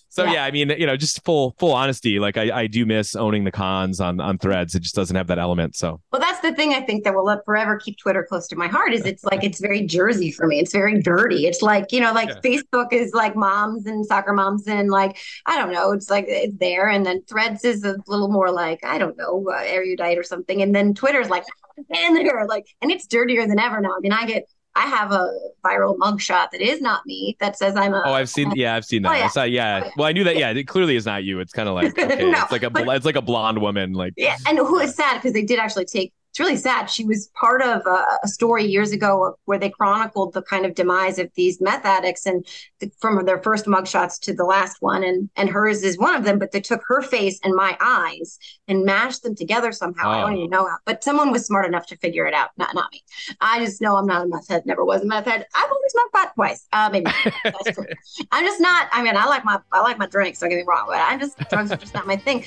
so, I mean, just full honesty, like I do miss owning the cons on Threads. It just doesn't have that element. So, well, that's the thing I think that will forever keep Twitter close to my heart is it's like it's very Jersey for me. It's very dirty. It's like, Facebook is like moms and soccer moms and like, I don't know, it's like it's there. And then Threads is a little more like, I don't know, erudite or something. And then Twitter's like, and they're like, and it's dirtier than ever now. I mean, I have a viral mugshot that is not me that says I'm a. Oh, I've seen that. Oh, yeah. I saw, yeah. Well, I knew that. Yeah, it clearly is not you. It's kind of like, okay, no, it's like a blonde woman. Like, yeah. And who is sad because they did actually take. It's really sad. She was part of a story years ago where they chronicled the kind of demise of these meth addicts and from their first mugshots to the last one. And hers is one of them, but they took her face and my eyes and mashed them together somehow. Oh. I don't even know how, but someone was smart enough to figure it out. Not me. I just know I'm not a meth head. Never was a meth head. I've only smoked pot twice. Maybe. I'm just not, I mean, I like my drinks. Don't get me wrong, but drugs are just not my thing.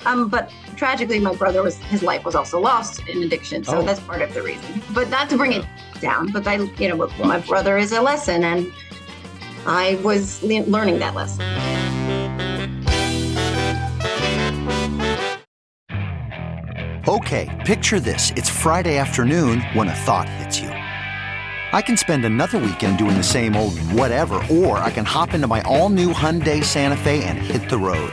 But tragically my brother his life was also lost in addiction, so that's part of the reason. But not to bring it down, but my brother is a lesson, and I was learning that lesson. Okay, picture this. It's Friday afternoon when a thought hits you. I can spend another weekend doing the same old whatever, or I can hop into my all-new Hyundai Santa Fe and hit the road.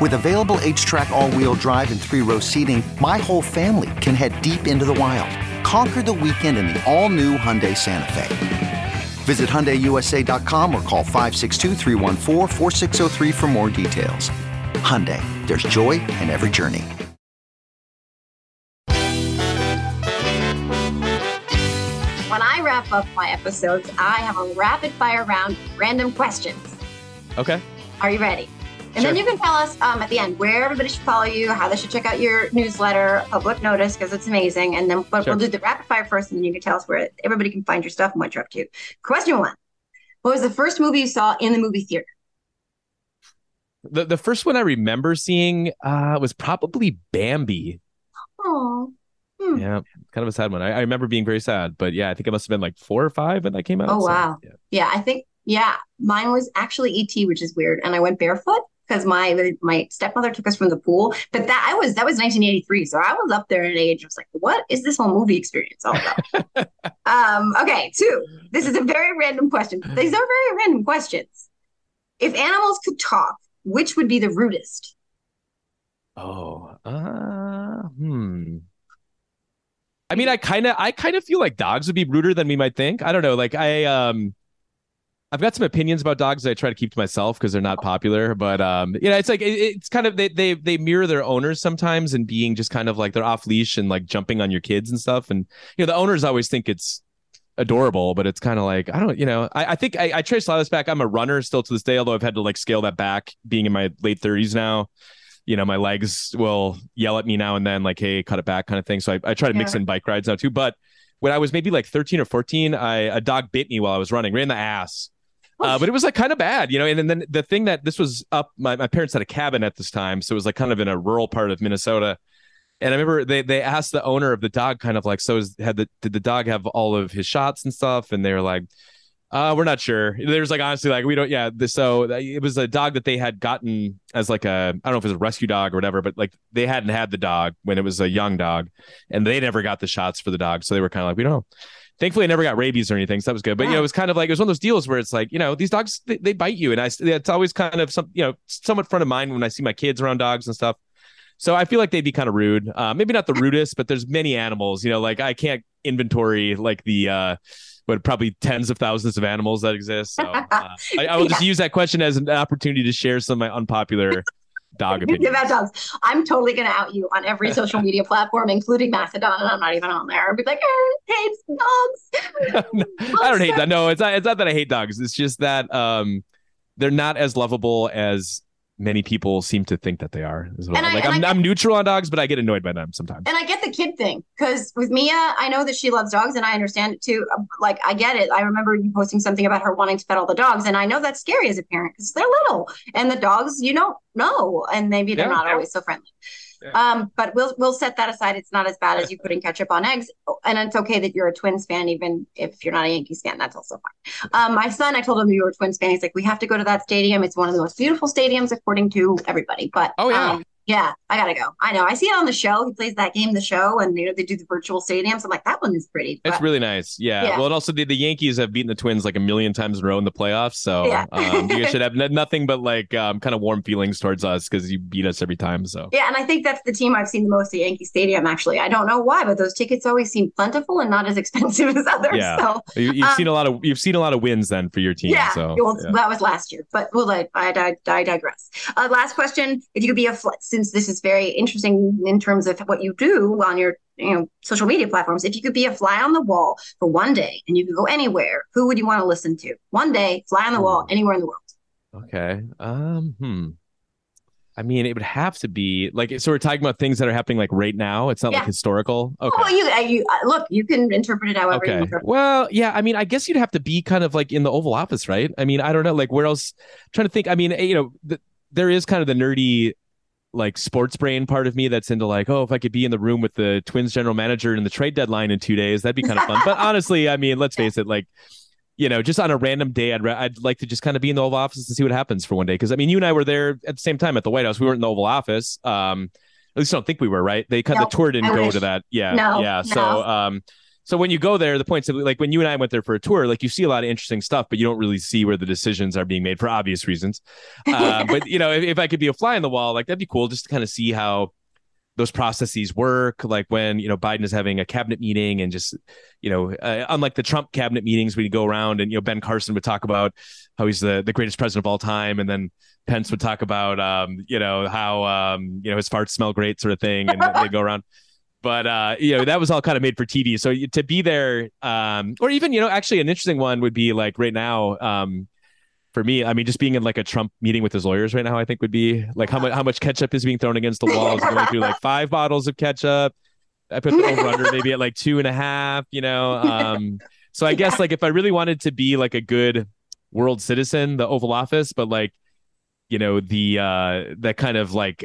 With available H-Track all-wheel drive and 3-row seating, my whole family can head deep into the wild. Conquer the weekend in the all-new Hyundai Santa Fe. Visit HyundaiUSA.com or call 562-314-4603 for more details. Hyundai, there's joy in every journey. When I wrap up my episodes, I have a rapid-fire round of random questions. Okay. Are you ready? And sure. Then you can tell us at the end where everybody should follow you, how they should check out your newsletter, Public Notice, because it's amazing. And then we'll do the rapid fire first, and then you can tell us where everybody can find your stuff and what you're up to. Question one. What was the first movie you saw in the movie theater? The first one I remember seeing was probably Bambi. Oh. Hmm. Yeah, kind of a sad one. I remember being very sad. But yeah, I think I must have been like 4 or 5 when that came out. Oh, wow. So, yeah, I think. Yeah, mine was actually E.T., which is weird. And I went barefoot. Because my stepmother took us from the pool, but that was 1983, so I was up there in age. I was like, "What is this whole movie experience all about?" Okay, 2. This is a very random question. These are very random questions. If animals could talk, which would be the rudest? I mean, I kind of feel like dogs would be ruder than we might think. I don't know. Like I've got some opinions about dogs that I try to keep to myself because they're not popular, but it's like it's kind of they mirror their owners sometimes and being just kind of like they're off leash and like jumping on your kids and stuff. And the owners always think it's adorable, but it's kind of like I think I trace a lot of this back. I'm a runner still to this day, although I've had to like scale that back. Being in my late 30s now, my legs will yell at me now and then, like, "Hey, cut it back," kind of thing. So I try to mix in bike rides now too. But when I was maybe like 13 or 14, a dog bit me while I was running, right in the ass. But it was like kind of bad, and then the thing that this was up, my parents had a cabin at this time. So it was like kind of in a rural part of Minnesota. And I remember they asked the owner of the dog, kind of like, so did the dog have all of his shots and stuff? And they were like, we're not sure. There's like, honestly, like, we don't. Yeah. So it was a dog that they had gotten as like a, I don't know if it was a rescue dog or whatever, but like they hadn't had the dog when it was a young dog, and they never got the shots for the dog. So they were kind of like, we don't know. Thankfully, I never got rabies or anything. So that was good. But, you know, it was kind of like, it was one of those deals where it's like, you know, these dogs, they bite you. And it's always kind of some, you know, somewhat front of mind when I see my kids around dogs and stuff. So I feel like they'd be kind of rude. Maybe not the rudest, but there's many animals, you know, like I can't inventory like the, but probably tens of thousands of animals that exist. So I will just use that question as an opportunity to share some of my unpopular dog opinions about dogs. I'm totally going to out you on every social media platform, including Mastodon. And I'm not even on there. I'll be like, Aaron hates dogs. I don't hate that. No, it's not that I hate dogs. It's just that they're not as lovable as many people seem to think that they are as well. I'm neutral on dogs, but I get annoyed by them sometimes. And I get the kid thing, because with Mia, I know that she loves dogs and I understand it too. Like, I get it. I remember you posting something about her wanting to pet all the dogs. And I know that's scary as a parent because they're little and the dogs, you don't know. And maybe they're not always so friendly. Yeah. But we'll set that aside. It's not as bad as you putting ketchup on eggs, and it's okay that you're a Twins fan, even if you're not a Yankees fan. That's also fine. My son, I told him you were a Twins fan. He's like, we have to go to that stadium. It's one of the most beautiful stadiums, according to everybody. But yeah, I gotta go. I know. I see it on The Show. He plays that game, The Show, and you know they do the virtual stadiums. I'm like, that one is pretty. It's really nice. Yeah. Well, and also the Yankees have beaten the Twins like a million times in a row in the playoffs. So you guys should have nothing but like kind of warm feelings towards us because you beat us every time. So yeah, and I think that's the team I've seen the most at Yankee Stadium. Actually, I don't know why, but those tickets always seem plentiful and not as expensive as others. Yeah, so, you've seen a lot of wins then for your team. Yeah, so that was last year, but well, I digress. Last question: if you could be a since this is very interesting in terms of what you do on your social media platforms, if you could be a fly on the wall for one day and you could go anywhere, who would you want to listen to? One day, fly on the wall, anywhere in the world. Okay. I mean, it would have to be like, so we're talking about things that are happening like right now. It's not like historical. Okay. Well, you can interpret it however you interpret it. Well, yeah. I mean, I guess you'd have to be kind of like in the Oval Office, right? I mean, I don't know, like where else? I'm trying to think. I mean, there is kind of the nerdy like sports brain part of me that's into like, oh, if I could be in the room with the Twins general manager and the trade deadline in 2 days, that'd be kind of fun. But honestly, I mean, let's face it, like, you know, just on a random day, I'd like to just kind of be in the Oval Office and see what happens for one day. Because I mean, you and I were there at the same time at the White House. We weren't in the Oval Office. At least I don't think we were, right? They cut the tour didn't go to that. Yeah. No. So when you go there, the points of like when you and I went there for a tour, like you see a lot of interesting stuff, but you don't really see where the decisions are being made for obvious reasons. But, you know, if I could be a fly on the wall, like that'd be cool just to kind of see how those processes work. Like when, you know, Biden is having a cabinet meeting and just, you know, unlike the Trump cabinet meetings, we'd go around and, you know, Ben Carson would talk about how he's the greatest president of all time. And then Pence would talk about, you know, how, you know, his farts smell great sort of thing. And they go around. But, you know, that was all kind of made for TV. So to be there or even, you know, actually an interesting one would be like right now for me, I mean, just being in like a Trump meeting with his lawyers right now, I think would be like how much ketchup is being thrown against the walls. I'm going through like 5 bottles of ketchup. I put the over-under maybe at like 2.5, you know. So I guess like if I really wanted to be like a good world citizen, the Oval Office, but like, you know, the that kind of like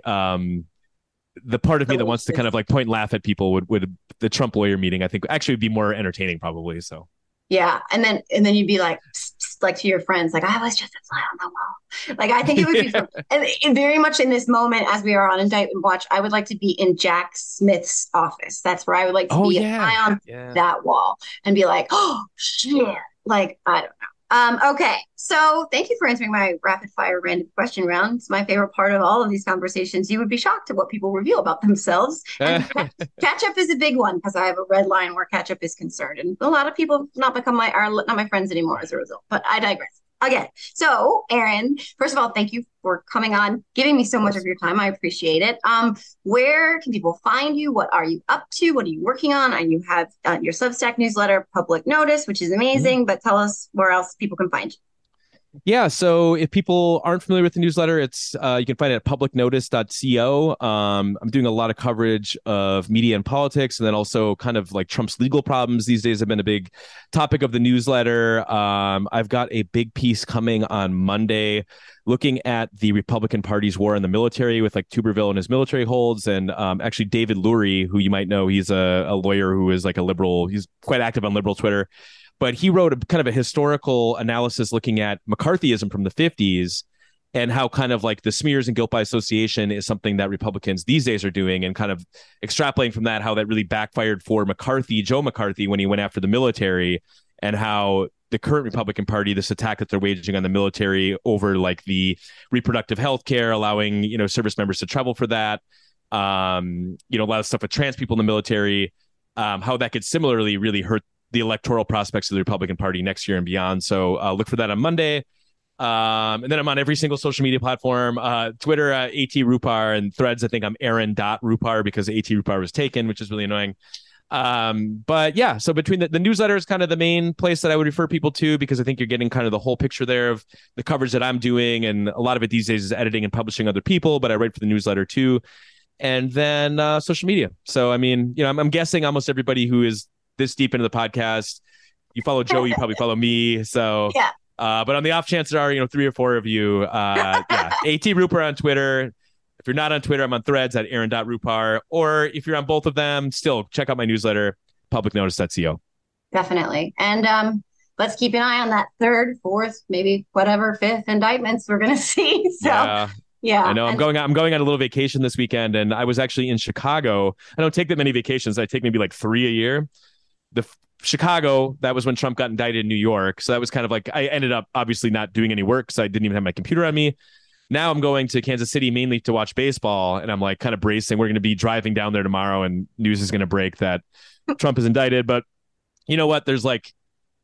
the part of me that wants to kind of like point and laugh at people would the Trump lawyer meeting, I think actually would be more entertaining probably. So, yeah. And then you'd be like, psst, psst, like to your friends, like I was just a fly on the wall. Like, I think it would be fun. And very much in this moment, as we are on Indictment Watch, I would like to be in Jack Smith's office. That's where I would like to be a fly on that wall and be like, oh shit. Like, I don't know. Okay, so thank you for answering my rapid-fire random question round. It's my favorite part of all of these conversations. You would be shocked at what people reveal about themselves. And catch-up is a big one because I have a red line where catch-up is concerned. And a lot of people have not my friends anymore as a result. But I digress. Again, so Aaron, first of all, thank you for coming on, giving me so much of your time. I appreciate it. Where can people find you? What are you up to? What are you working on? And you have your Substack newsletter, Public Notice, which is amazing. Mm-hmm. But tell us where else people can find you. Yeah. So if people aren't familiar with the newsletter, it's you can find it at publicnotice.co. I'm doing a lot of coverage of media and politics, and then also kind of like Trump's legal problems these days have been a big topic of the newsletter. I've got a big piece coming on Monday looking at the Republican Party's war on the military with like Tuberville and his military holds. And actually, David Lurie, who you might know, he's a lawyer who is like a liberal. He's quite active on liberal Twitter. But he wrote a kind of a historical analysis looking at McCarthyism from the 50s and how kind of like the smears and guilt by association is something that Republicans these days are doing, and kind of extrapolating from that how that really backfired for McCarthy, Joe McCarthy, when he went after the military, and how the current Republican Party, this attack that they're waging on the military over like the reproductive health care, allowing, you know, service members to travel for that, you know, a lot of stuff with trans people in the military, how that could similarly really hurt the electoral prospects of the Republican Party next year and beyond. So look for that on Monday. And then I'm on every single social media platform, Twitter, AT Rupar, and Threads. I think I'm Aaron.Rupar because AT Rupar was taken, which is really annoying. But yeah, so between the newsletter is kind of the main place that I would refer people to, because I think you're getting kind of the whole picture there of the coverage that I'm doing. And a lot of it these days is editing and publishing other people, but I write for the newsletter too. And then social media. So, I mean, you know, I'm guessing almost everybody who is this deep into the podcast, you follow Joe, you probably follow me. So yeah. But on the off chance there are, you know, three or four of you, yeah, AT Rupar on Twitter. If you're not on Twitter, I'm on Threads at Aaron.Rupar. Or if you're on both of them, still check out my newsletter, publicnotice.co. Definitely. And let's keep an eye on that third, fourth, maybe whatever, fifth indictments we're going to see. So, yeah. I know I'm going on a little vacation this weekend, and I was actually in Chicago. I don't take that many vacations. I take maybe like 3 a year. Chicago, that was when Trump got indicted in New York. So that was kind of like, I ended up obviously not doing any work because I didn't even have my computer on me. Now I'm going to Kansas City mainly to watch baseball, and I'm like kind of bracing. We're going to be driving down there tomorrow, and news is going to break that Trump is indicted. But you know what? There's like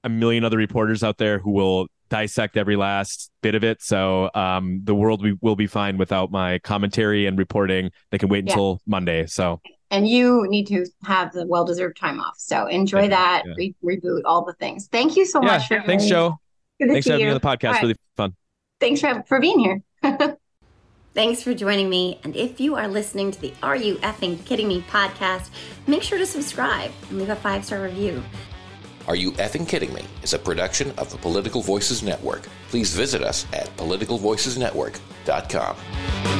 a million other reporters out there who will dissect every last bit of it. So the world will be fine without my commentary and reporting. They can wait until Monday. So. And you need to have the well-deserved time off. So enjoy that, reboot, all the things. Thank you so much. Thanks, Joe. Thanks for having me on the podcast. Right. Really fun. Thanks for being here. Thanks for joining me. And if you are listening to the Are You Effing Kidding Me podcast, make sure to subscribe and leave a 5-star review. Are You Effing Kidding Me is a production of the Political Voices Network. Please visit us at politicalvoicesnetwork.com.